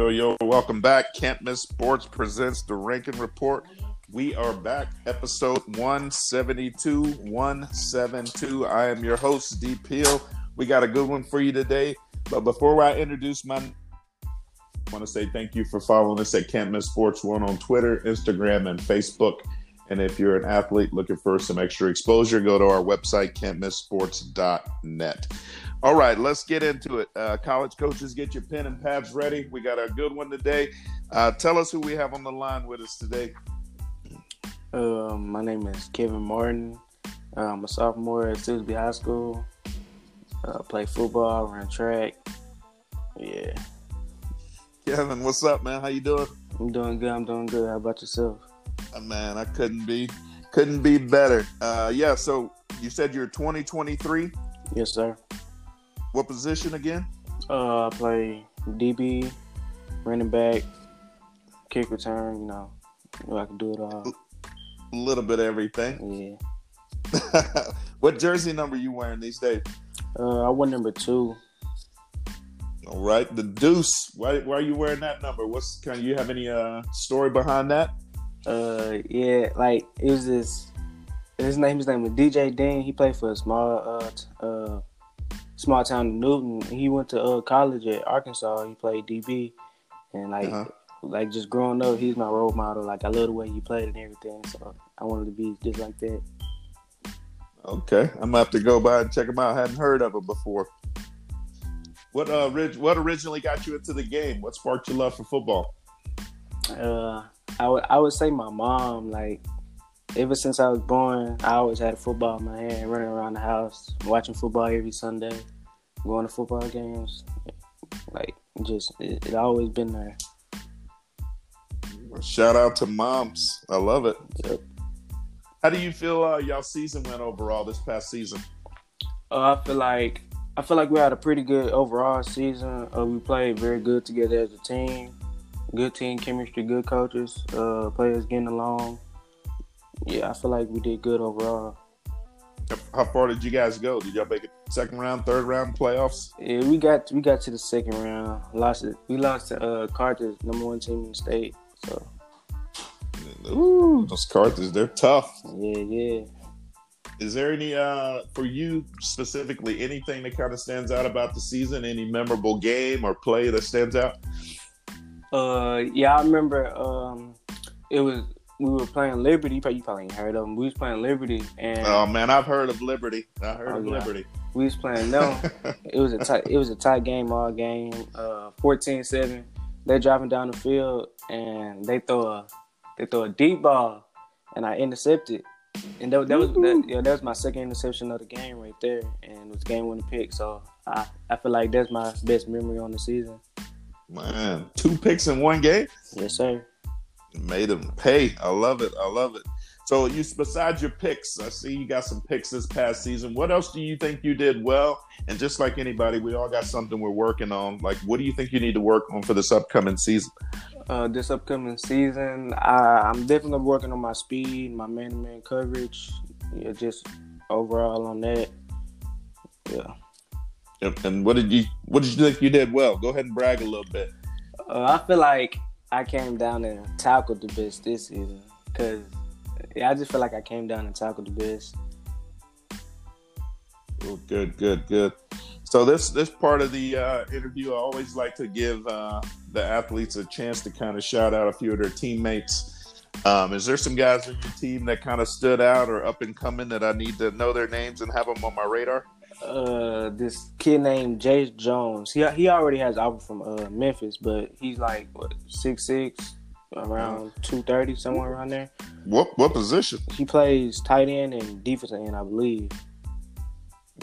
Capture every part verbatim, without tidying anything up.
Yo, yo, welcome back. Can't Miss Sports presents the Rankin Report. We are back, episode one seventy-two, one seventy-two. I am your host, D. Peel. We got a good one for you today. But before I introduce my... I want to say thank you for following us at Can't Miss Sports One on Twitter, Instagram, and Facebook. And if you're an athlete looking for some extra exposure, go to our website, can't miss sports dot net. All right, let's get into it. Uh, college coaches, get your pen and pads ready. We got a good one today. Uh, tell us who we have on the line with us today. Uh, my name is Kevin Martin. I'm a sophomore at Susie B High School. Uh, play football, run track. Yeah. Kevin, what's up, man? How you doing? I'm doing good. I'm doing good. How about yourself? Uh, man, I couldn't be, couldn't be better. Uh, yeah. So you said you're twenty twenty-three. Yes, sir. What position again? Uh, I play D B, running back, kick return. You know, I can do it all. A little bit of everything. Yeah. What jersey number are you wearing these days? Uh, I wear number two. All right, the Deuce. Why, why are you wearing that number? What's can you have any uh, story behind that? Uh, yeah, like it was this. His name, his name was D J Dean. He played for a small, uh, t- uh, small town in Newton. He went to uh, college at Arkansas. He played D B, and like, uh-huh. like just growing up, he's my role model. Like I love the way he played and everything. So I wanted to be just like that. Okay, I'm gonna have to go by and check him out. I hadn't heard of him before. What uh, what originally got you into the game? What sparked your love for football? Uh, I would I would say my mom. Like ever since I was born, I always had a football in my hand, running around the house, watching football every Sunday, going to football games. Like just it, it always been there. Well, shout out to moms. I love it. Yep. How do you feel uh, y'all season went overall this past season? Uh, I feel like. I feel like we had a pretty good overall season. Uh, we played very good together as a team. Good team chemistry, good coaches, uh, players getting along. Yeah, I feel like we did good overall. How far did you guys go? Did y'all make it second round, third round playoffs? Yeah, we got we got to the second round. Lost it. We lost to uh, Carthage, number one team in the state. So, ooh, those Carthage, they're tough. Yeah, yeah. Is there any, uh, for you specifically, anything that kind of stands out about the season? Any memorable game or play that stands out? Uh, yeah, I remember um, it was, we were playing Liberty. You probably ain't heard of them. We was playing Liberty. and Oh, man, I've heard of Liberty. I heard oh, of yeah. Liberty. We was playing them. it was a tight, it was a tight game, all game, uh, fourteen seven. They're driving down the field, and they throw a, they throw a deep ball, and I intercepted. And that, that was that, yeah, that was my second interception of the game right there, and it was game winning pick. So I, I feel like that's my best memory on the season. Man, two picks in one game? Yes, sir. Made them pay. I love it. I love it. So you, besides your picks, I see you got some picks this past season. What else do you think you did well? And just like anybody, we all got something we're working on. Like, what do you think you need to work on for this upcoming season? Uh, this upcoming season, I, I'm definitely working on my speed, my man-to-man coverage, yeah, just overall on that. Yeah. Yep. And what did you what did you think you did well? Go ahead and brag a little bit. Uh, I feel like I came down and tackled the best this season, because yeah, I just feel like I came down and tackled the best. Oh, good, good, good. So this this part of the uh, interview, I always like to give uh, the athletes a chance to kind of shout out a few of their teammates. Um, is there some guys on your team that kind of stood out or up and coming that I need to know their names and have them on my radar? Uh, this kid named Jay Jones. He he already has an offer from uh, Memphis, but he's like what six six, around two thirty, somewhere around there. What what position? He plays tight end and defensive end, I believe.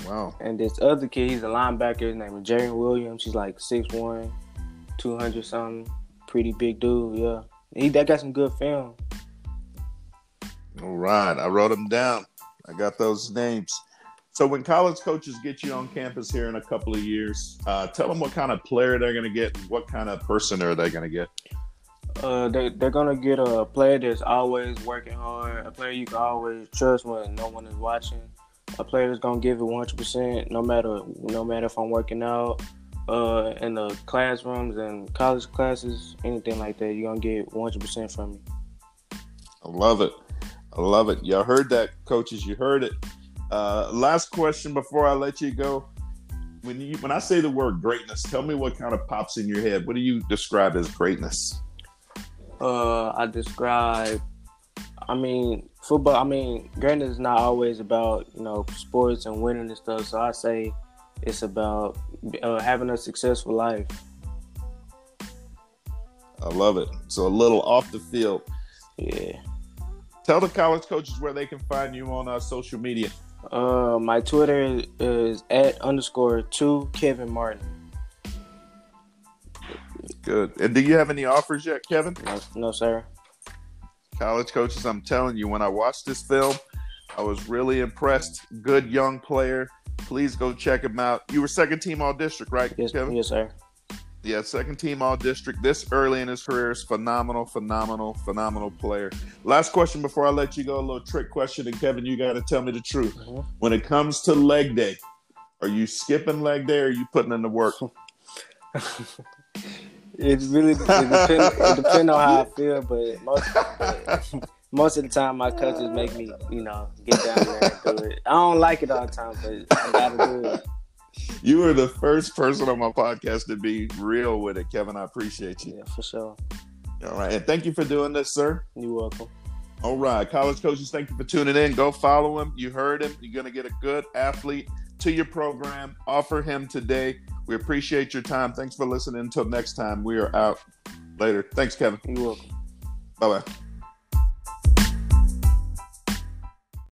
Wow. And this other kid, he's a linebacker. His name is Jaren Williams. He's like six one, two hundred something. Pretty big dude, yeah. He that got some good film. All right. I wrote them down. I got those names. So when college coaches get you on campus here in a couple of years, uh, tell them what kind of player they're going to get and what kind of person are they going to get? Uh, they, they're going to get a player that's always working hard, a player you can always trust when no one is watching. A player that's gonna give it one hundred percent, no matter no matter if I'm working out, uh, in the classrooms and college classes, anything like that, you're going to get one hundred percent from me. I love it. I love it. Y'all heard that, coaches. You heard it. Uh, last question before I let you go. When you when I say the word greatness, tell me what kind of pops in your head. What do you describe as greatness? Uh, I describe, I mean, football, I mean, greatness is not always about, you know, sports and winning and stuff. So I say it's about uh, having a successful life. I love it. So a little off the field. Yeah. Tell the college coaches where they can find you on uh, social media. Uh, my Twitter is at underscore two Kevin Martin. Good. And do you have any offers yet, Kevin? No, no, sir. College coaches, I'm telling you, when I watched this film, I was really impressed. Good young player. Please go check him out. You were second team all district, right, yes, Kevin? Yes, sir. Yeah, second team all district this early in his career is phenomenal, phenomenal, phenomenal player. Last question before I let you go, a little trick question. And Kevin, you got to tell me the truth. Mm-hmm. When it comes to leg day, are you skipping leg day or are you putting in the work? It really it depends it depend on how I feel, but most, but most of the time my coaches make me, you know, get down there and do it. I don't like it all the time, but I got to do it. You were the first person on my podcast to be real with it, Kevin. I appreciate you. Yeah, for sure. All right. And thank you for doing this, sir. You're welcome. All right. College coaches, thank you for tuning in. Go follow him. You heard him. You're going to get a good athlete to your program. Offer him today. We appreciate your time. Thanks for listening. Until next time, we are out. Later. Thanks, Kevin. You're welcome. Bye-bye.